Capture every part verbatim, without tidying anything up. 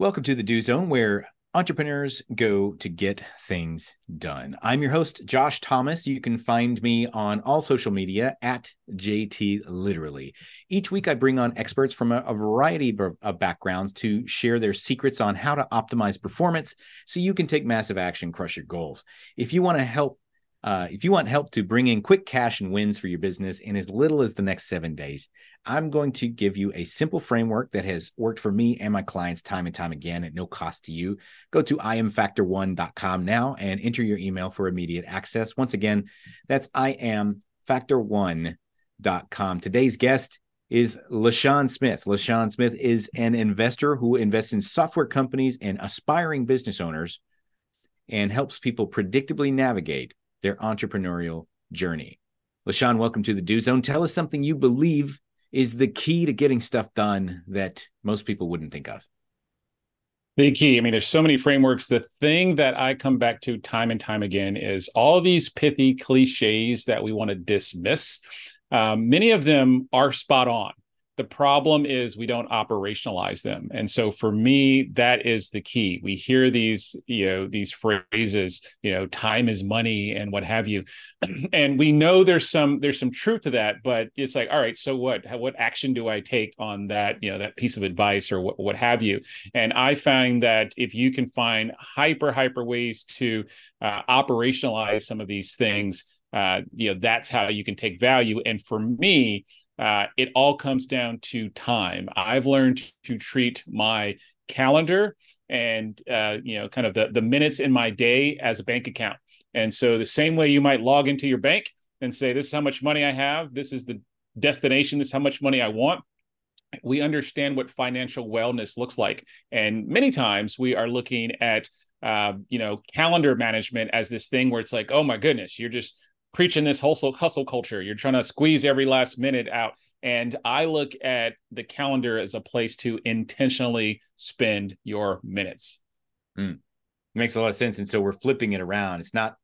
Welcome to the Do Zone, where entrepreneurs go to get things done. I'm your host, Josh Thomas. You can find me on all social media at J T Literally. Each week, I bring on experts from a variety of backgrounds to share their secrets on how to optimize performance so you can take massive action, crush your goals. If you want to help, uh, if you want help to bring in quick cash and wins for your business in as little as the next seven days, I'm going to give you a simple framework that has worked for me and my clients time and time again at no cost to you. Go to I A M Factor one dot com now and enter your email for immediate access. Once again, that's I A M Factor one dot com. Today's guest is LaSean Smith. LaSean Smith is an investor who invests in software companies and aspiring business owners and helps people predictably navigate their entrepreneurial journey. LaSean, welcome to the Do Zone. Tell us something you believe is the key to getting stuff done that most people wouldn't think of. Big key. I mean, there's so many frameworks. The thing that I come back to time and time again is all these pithy cliches that we want to dismiss. Um, many of them are spot on. The problem is we don't operationalize them. And so for me, that is the key. We hear these, you know, these phrases, you know, time is money and what have you. And we know there's some, there's some truth to that, but it's like, all right, so what, what action do I take on that, you know, that piece of advice or what, what have you? And I find that if you can find hyper, hyper ways to uh, operationalize some of these things, uh, you know, that's how you can take value. And for me, Uh, it all comes down to time. I've learned to treat my calendar and uh, you know, kind of the, the minutes in my day as a bank account. And so the same way you might log into your bank and say, this is how much money I have, this is the destination, this is how much money I want. We understand what financial wellness looks like. And many times we are looking at uh, you know, calendar management as this thing where it's like, oh my goodness, you're just preaching this hustle, hustle culture. You're trying to squeeze every last minute out. And I look at the calendar as a place to intentionally spend your minutes. Mm. It makes a lot of sense. And so we're flipping it around. It's not,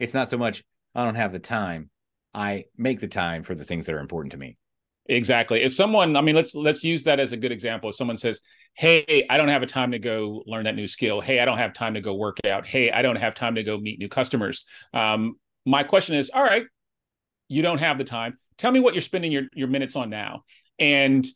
it's not so much, I don't have the time. I make the time for the things that are important to me. Exactly. If someone, I mean, let's, let's use that as a good example. If someone says, hey, I don't have a time to go learn that new skill. Hey, I don't have time to go work out. Hey, I don't have time to go meet new customers. Um, My question is, all right, you don't have the time. Tell me what you're spending your, your minutes on now. And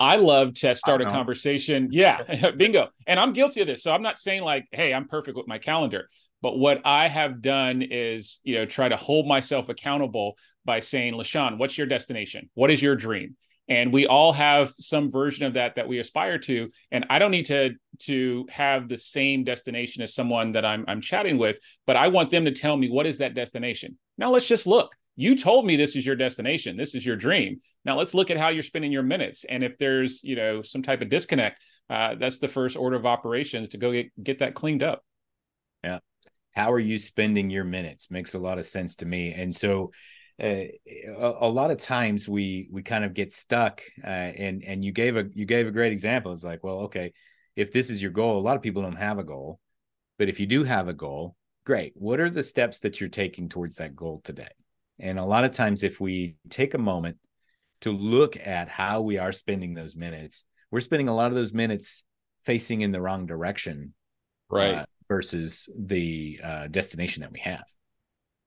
I love to start a conversation. Yeah, bingo. And I'm guilty of this. So I'm not saying like, hey, I'm perfect with my calendar. But what I have done is, you know, try to hold myself accountable by saying, LaSean, what's your destination? What is your dream? And we all have some version of that that we aspire to. And I don't need to, to have the same destination as someone that I'm, I'm chatting with, but I want them to tell me, what is that destination? Now let's just look. You told me this is your destination. This is your dream. Now let's look at how you're spending your minutes. And if there's, you know, some type of disconnect, uh, that's the first order of operations to go get, get that cleaned up. Yeah. How are you spending your minutes? Makes a lot of sense to me. And so Uh, a, a lot of times we we kind of get stuck, uh, and and you gave a you gave a great example. It's like, well, okay, if this is your goal, a lot of people don't have a goal, but if you do have a goal, great. What are the steps that you're taking towards that goal today? And a lot of times, if we take a moment to look at how we are spending those minutes, we're spending a lot of those minutes facing in the wrong direction, right? Uh, versus the uh, destination that we have.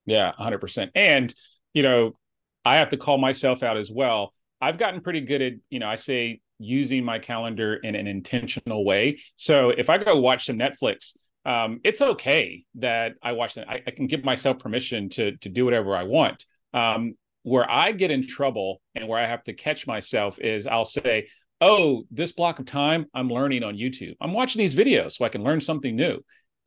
Yeah, one hundred percent. And you know, I have to call myself out as well. I've gotten pretty good at, you know, I say using my calendar in an intentional way. So if I go watch some Netflix, um, it's okay that I watch that. I, I can give myself permission to, to do whatever I want. Um, where I get in trouble and where I have to catch myself is I'll say, oh, this block of time I'm learning on YouTube. I'm watching these videos so I can learn something new.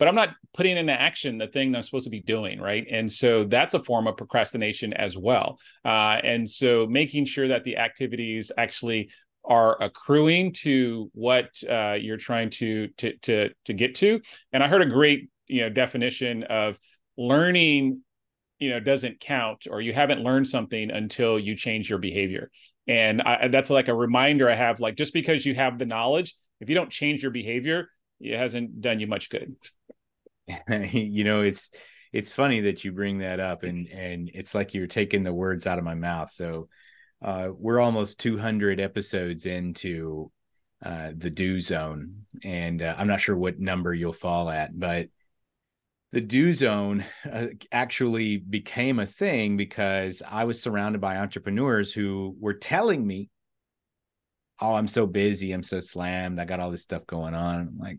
But I'm not putting into action the thing that I'm supposed to be doing, right? And so that's a form of procrastination as well. Uh, and so making sure that the activities actually are accruing to what uh, you're trying to, to to to get to. And I heard a great, you know, definition of learning, you know, doesn't count, or you haven't learned something until you change your behavior. And I, that's like a reminder I have, like, just because you have the knowledge, if you don't change your behavior, it hasn't done you much good. You know, it's, it's funny that you bring that up, and, and it's like you're taking the words out of my mouth. So uh, we're almost two hundred episodes into uh, the Do Zone. And uh, I'm not sure what number you'll fall at, but the Do Zone uh, actually became a thing because I was surrounded by entrepreneurs who were telling me, oh, I'm so busy, I'm so slammed, I got all this stuff going on. I'm like,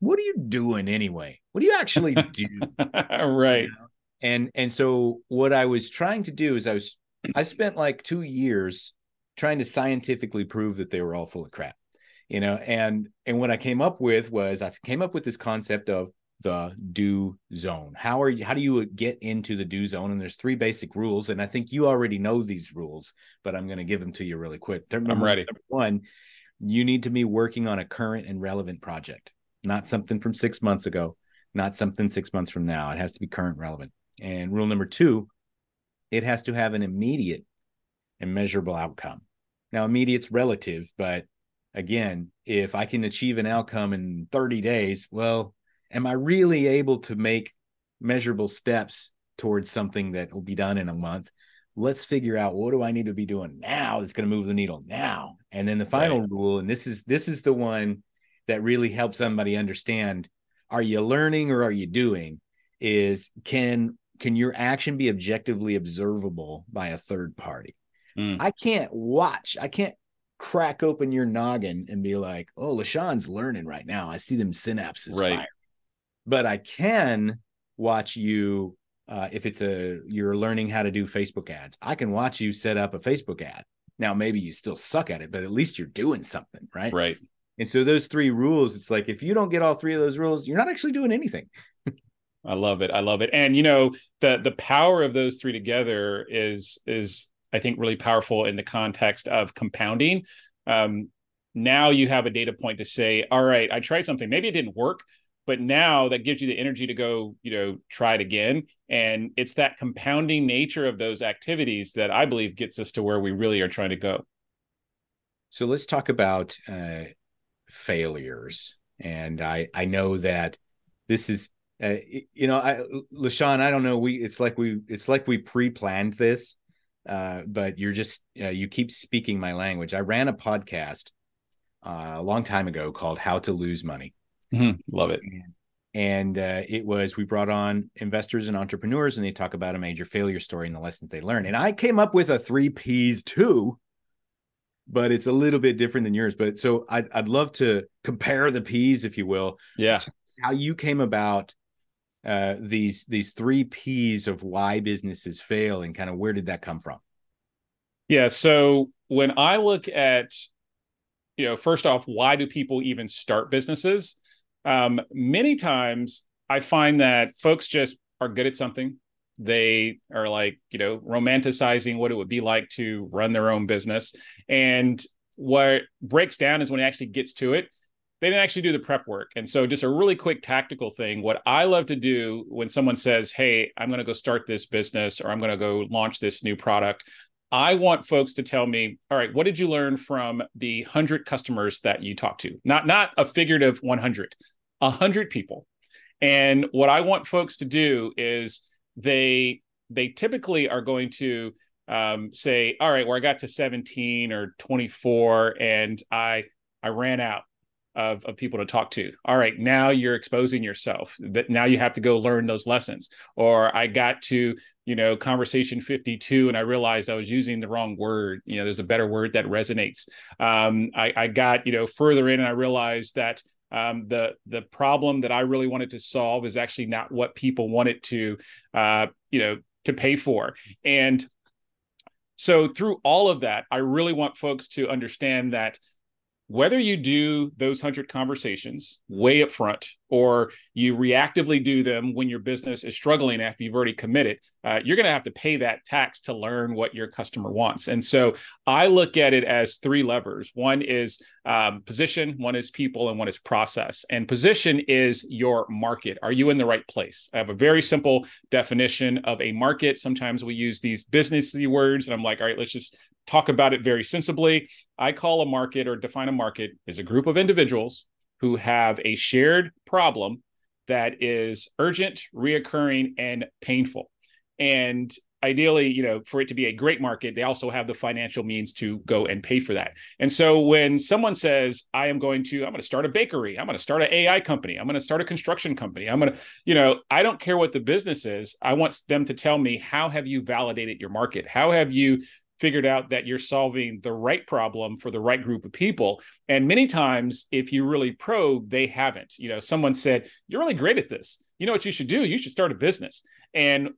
what are you doing anyway? What do you actually do? Right. You know? And and so what I was trying to do is I was I spent like two years trying to scientifically prove that they were all full of crap, you know. And and what I came up with was I came up with this concept of the Do Zone. How are you? How do you get into the Do Zone? And there's three basic rules, and I think you already know these rules, but I'm going to give them to you really quick. Number, I'm ready. Number one, you need to be working on a current and relevant project. Not something from six months ago, not something six months from now. It has to be current relevant. And rule number two, it has to have an immediate and measurable outcome. Now, immediate's relative, but again, if I can achieve an outcome in thirty days, well, am I really able to make measurable steps towards something that will be done in a month? Let's figure out, what do I need to be doing now that's going to move the needle now? And then the final right. rule, and this is this is the one that really helps somebody understand, are you learning or are you doing, is can can your action be objectively observable by a third party? Mm. I can't watch, I can't crack open your noggin and be like, oh, LaSean's learning right now. I see them synapses right. fire. But I can watch you, uh, if it's a, you're learning how to do Facebook ads, I can watch you set up a Facebook ad. Now, maybe you still suck at it, but at least you're doing something, right? Right. And so those three rules, it's like, if you don't get all three of those rules, you're not actually doing anything. I love it. I love it. And, you know, the the power of those three together is, is I think, really powerful in the context of compounding. Um, now you have a data point to say, all right, I tried something. Maybe it didn't work, but now that gives you the energy to go, you know, try it again. And it's that compounding nature of those activities that I believe gets us to where we really are trying to go. So let's talk about uh failures. And I, I know that this is, uh, you know, I, LaSean, I don't know. We, it's like we, it's like we pre-planned this, uh, but you're just, you know, you keep speaking my language. I ran a podcast uh, a long time ago called How to Lose Money. Mm-hmm. Love it. And uh, it was, we brought on investors and entrepreneurs and they talk about a major failure story and the lessons they learned. And I came up with a three P's too, but it's a little bit different than yours. But so I'd, I'd love to compare the P's, if you will. Yeah. How you came about uh, these, these three P's of why businesses fail and kind of where did that come from? Yeah. So when I look at, you know, first off, why do people even start businesses? Um, many times I find that folks just are good at something. They are like, you know, romanticizing what it would be like to run their own business. And what breaks down is when it actually gets to it, they didn't actually do the prep work. And so just a really quick tactical thing, what I love to do when someone says, hey, I'm going to go start this business or I'm going to go launch this new product, I want folks to tell me, all right, what did you learn from the one hundred customers that you talked to? Not, not a figurative one hundred, one hundred people. And what I want folks to do is they they typically are going to um, say, all right, well, I got to seventeen or twenty-four and I I ran out of, of people to talk to. All right, now you're exposing yourself. That now you have to go learn those lessons. Or I got to, you know, conversation fifty-two and I realized I was using the wrong word. You know, there's a better word that resonates. Um, I, I got, you know, further in and I realized that Um, the the problem that I really wanted to solve is actually not what people wanted to, uh, you know, to pay for. And so through all of that, I really want folks to understand that whether you do those one hundred conversations way up front or you reactively do them when your business is struggling after you've already committed, uh, you're going to have to pay that tax to learn what your customer wants. And so I look at it as three levers. One is um, position, one is people, and one is process. And position is your market. Are you in the right place? I have a very simple definition of a market. Sometimes we use these businessy words and I'm like, all right, let's just talk about it very sensibly. I call a market or define a market as a group of individuals who have a shared problem that is urgent, reoccurring, and painful. And ideally, you know, for it to be a great market, they also have the financial means to go and pay for that. And so when someone says, I am going to, I'm going to start a bakery, I'm going to start an A I company, I'm going to start a construction company, I'm going to, you know, I don't care what the business is. I want them to tell me, how have you validated your market? How have you figured out that you're solving the right problem for the right group of people? And many times, if you really probe, they haven't. You know, someone said, you're really great at this. You know what you should do? You should start a business. And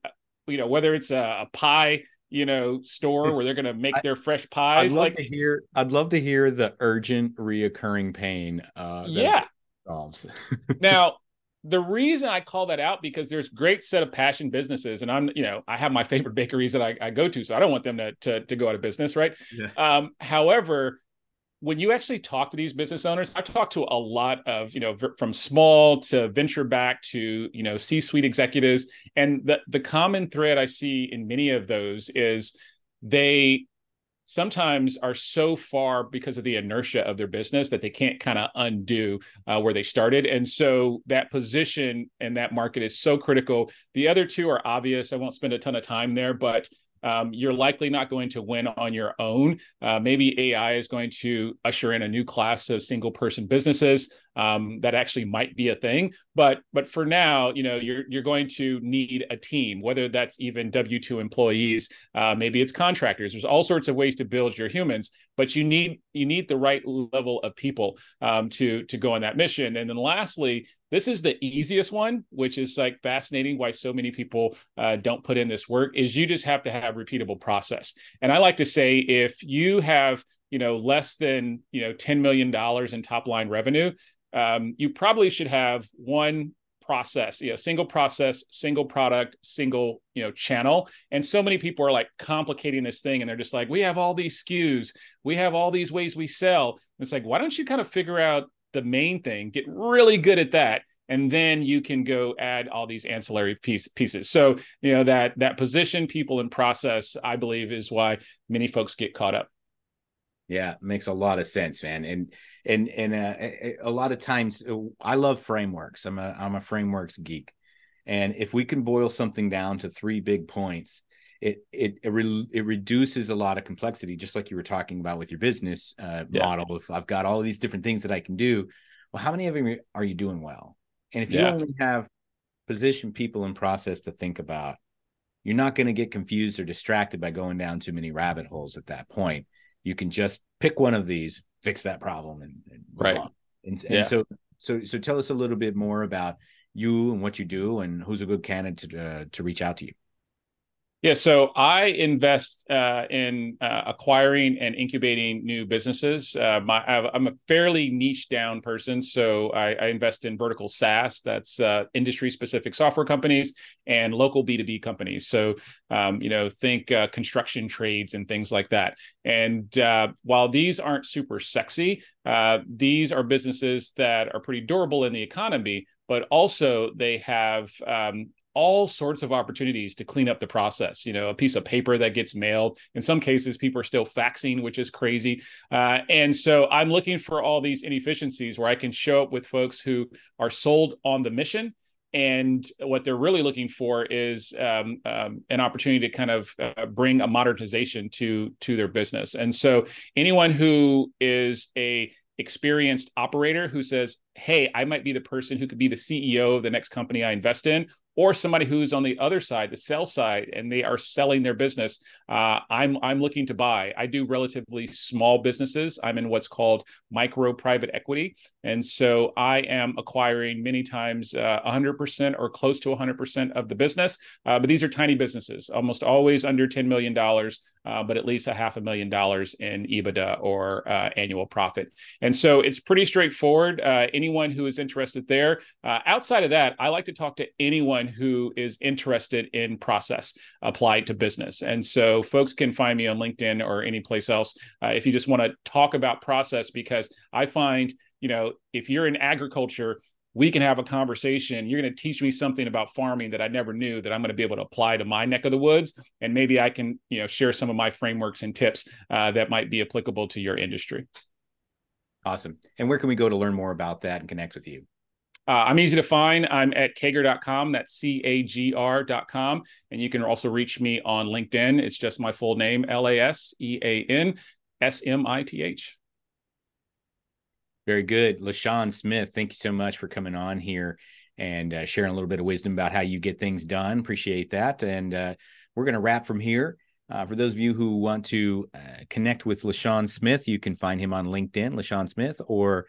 you know, whether it's a, a pie, you know, store where they're going to make their fresh pies. I'd love like, to hear. I'd love to hear the urgent, reoccurring pain. Uh, that yeah. Solves. Now, the reason I call that out, because there's great set of passion businesses, and I'm, you know, I have my favorite bakeries that I, I go to, so I don't want them to to, to go out of business, right? Yeah. Um, however, when you actually talk to these business owners, I've talked to a lot of, you know, from small to venture back to, you know, C-suite executives. And the, the common thread I see in many of those is they sometimes are so far because of the inertia of their business that they can't kind of undo uh, where they started. And so that position and that market is so critical. The other two are obvious. I won't spend a ton of time there, but Um, you're likely not going to win on your own. Uh, maybe A I is going to usher in a new class of single person businesses. Um, that actually might be a thing, but but for now, you know, you're you're going to need a team, whether that's even W two employees, uh, maybe it's contractors. There's all sorts of ways to build your humans, but you need you need the right level of people um, to to go on that mission. And then lastly, this is the easiest one, which is like fascinating why so many people uh, don't put in this work, is you just have to have repeatable process. And I like to say, if you have, you know, less than, you know, ten million dollars in top line revenue, um, you probably should have one process, you know, single process, single product, single, you know, channel. And so many people are like complicating this thing. And they're just like, we have all these S K Us, we have all these ways we sell. And it's like, why don't you kind of figure out the main thing, get really good at that, and then you can go add all these ancillary piece, pieces. So, you know, that that position, people, and process, I believe, is why many folks get caught up. Yeah, makes a lot of sense, man. And and and uh, a lot of times, I love frameworks. I'm a I'm a frameworks geek, and if we can boil something down to three big points, it it it, re- it reduces a lot of complexity. Just like you were talking about with your business uh, yeah. model. If I've got all of these different things that I can do, well, how many of them are you doing well? And if yeah. you only have position, people, and process to think about, you're not going to get confused or distracted by going down too many rabbit holes at that point. You can just pick one of these, fix that problem, and, and right. move on. And, and yeah. so, so, so tell us a little bit more about you and what you do, and who's a good candidate to uh, to reach out to you. Yeah, so I invest uh, in uh, acquiring and incubating new businesses. Uh, my, I'm a fairly niche down person, so I, I invest in vertical SaaS. That's uh, industry-specific software companies and local B two B companies. So, um, you know, think uh, construction trades and things like that. And uh, while these aren't super sexy, uh, these are businesses that are pretty durable in the economy, but also they have Um, all sorts of opportunities to clean up the process, you know, a piece of paper that gets mailed. In some cases, people are still faxing, which is crazy. Uh, and so I'm looking for all these inefficiencies where I can show up with folks who are sold on the mission. And what they're really looking for is um, um, an opportunity to kind of uh, bring a modernization to, to their business. And so anyone who is a experienced operator who says, hey, I might be the person who could be the C E O of the next company I invest in, or somebody who's on the other side, the sell side, and they are selling their business, uh, I'm I'm looking to buy. I do relatively small businesses. I'm in what's called micro private equity. And so I am acquiring many times uh, one hundred percent or close to one hundred percent of the business. Uh, but these are tiny businesses, almost always under ten million dollars, uh, but at least a half a million dollars in EBITDA or uh, annual profit. And so it's pretty straightforward. Uh, anyone who is interested there. Uh, outside of that, I like to talk to anyone who is interested in process applied to business. And so folks can find me on LinkedIn or any place else uh, if you just want to talk about process, because I find, you know, if you're in agriculture, we can have a conversation. You're going to teach me something about farming that I never knew that I'm going to be able to apply to my neck of the woods. And maybe I can, you know, share some of my frameworks and tips uh, that might be applicable to your industry. Awesome. And where can we go to learn more about that and connect with you? Uh, I'm easy to find. I'm at C A G R dot com. That's C A G R dot com. And you can also reach me on LinkedIn. It's just my full name, L A S E A N S M I T H. Very good. LaSean Smith, thank you so much for coming on here and uh, sharing a little bit of wisdom about how you get things done. Appreciate that. And uh, we're going to wrap from here. Uh, for those of you who want to uh, connect with LaSean Smith, you can find him on LinkedIn, LaSean Smith, or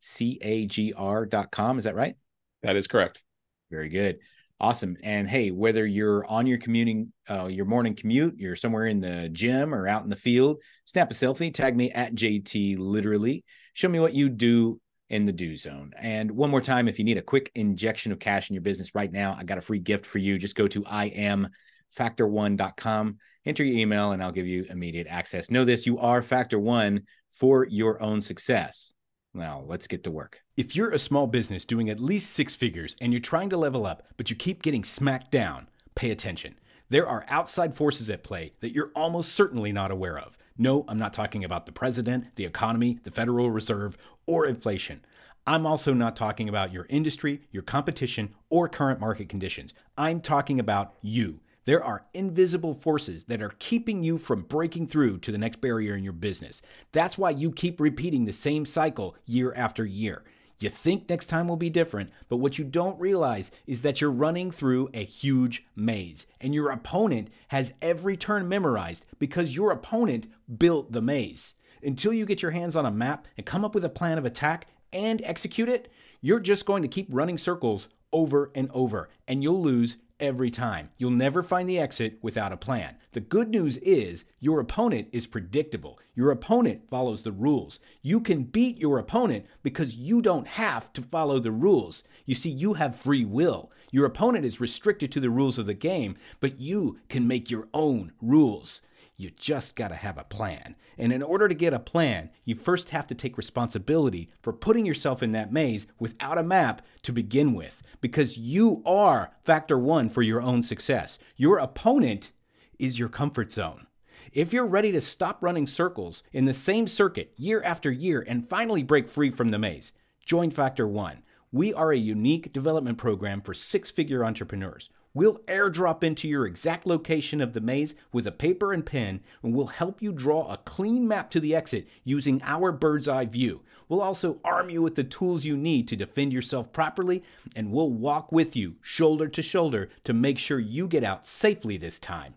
C A G R dot com. Is that right? That is correct. Very good. Awesome. And hey, whether you're on your commuting, uh, your morning commute, you're somewhere in the gym or out in the field, snap a selfie, tag me at J T Literally. Show me what you do in the Do Zone. And one more time, if you need a quick injection of cash in your business right now, I got a free gift for you. Just go to I A M Factor one dot com, enter your email, and I'll give you immediate access. Know this, you are Factor One for your own success. Now, let's get to work. If you're a small business doing at least six figures and you're trying to level up, but you keep getting smacked down, pay attention. There are outside forces at play that you're almost certainly not aware of. No, I'm not talking about the president, the economy, the Federal Reserve, or inflation. I'm also not talking about your industry, your competition, or current market conditions. I'm talking about you. There are invisible forces that are keeping you from breaking through to the next barrier in your business. That's why you keep repeating the same cycle year after year. You think next time will be different, but what you don't realize is that you're running through a huge maze, and your opponent has every turn memorized because your opponent built the maze. Until you get your hands on a map and come up with a plan of attack and execute it, you're just going to keep running circles over and over, and you'll lose every time. You'll never find the exit without a plan. The good news is your opponent is predictable. Your opponent follows the rules. You can beat your opponent because you don't have to follow the rules. You see, you have free will. Your opponent is restricted to the rules of the game, but you can make your own rules. You just gotta have a plan. And in order to get a plan, you first have to take responsibility for putting yourself in that maze without a map to begin with, because you are Factor One for your own success. Your opponent is your comfort zone. If you're ready to stop running circles in the same circuit year after year and finally break free from the maze, join Factor One. We are a unique development program for six-figure entrepreneurs. We'll airdrop into your exact location of the maze with a paper and pen, and we'll help you draw a clean map to the exit using our bird's eye view. We'll also arm you with the tools you need to defend yourself properly, and we'll walk with you shoulder to shoulder to make sure you get out safely this time.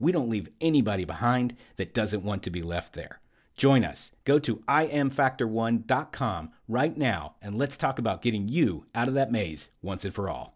We don't leave anybody behind that doesn't want to be left there. Join us. Go to I A M Factor one dot com right now, and let's talk about getting you out of that maze once and for all.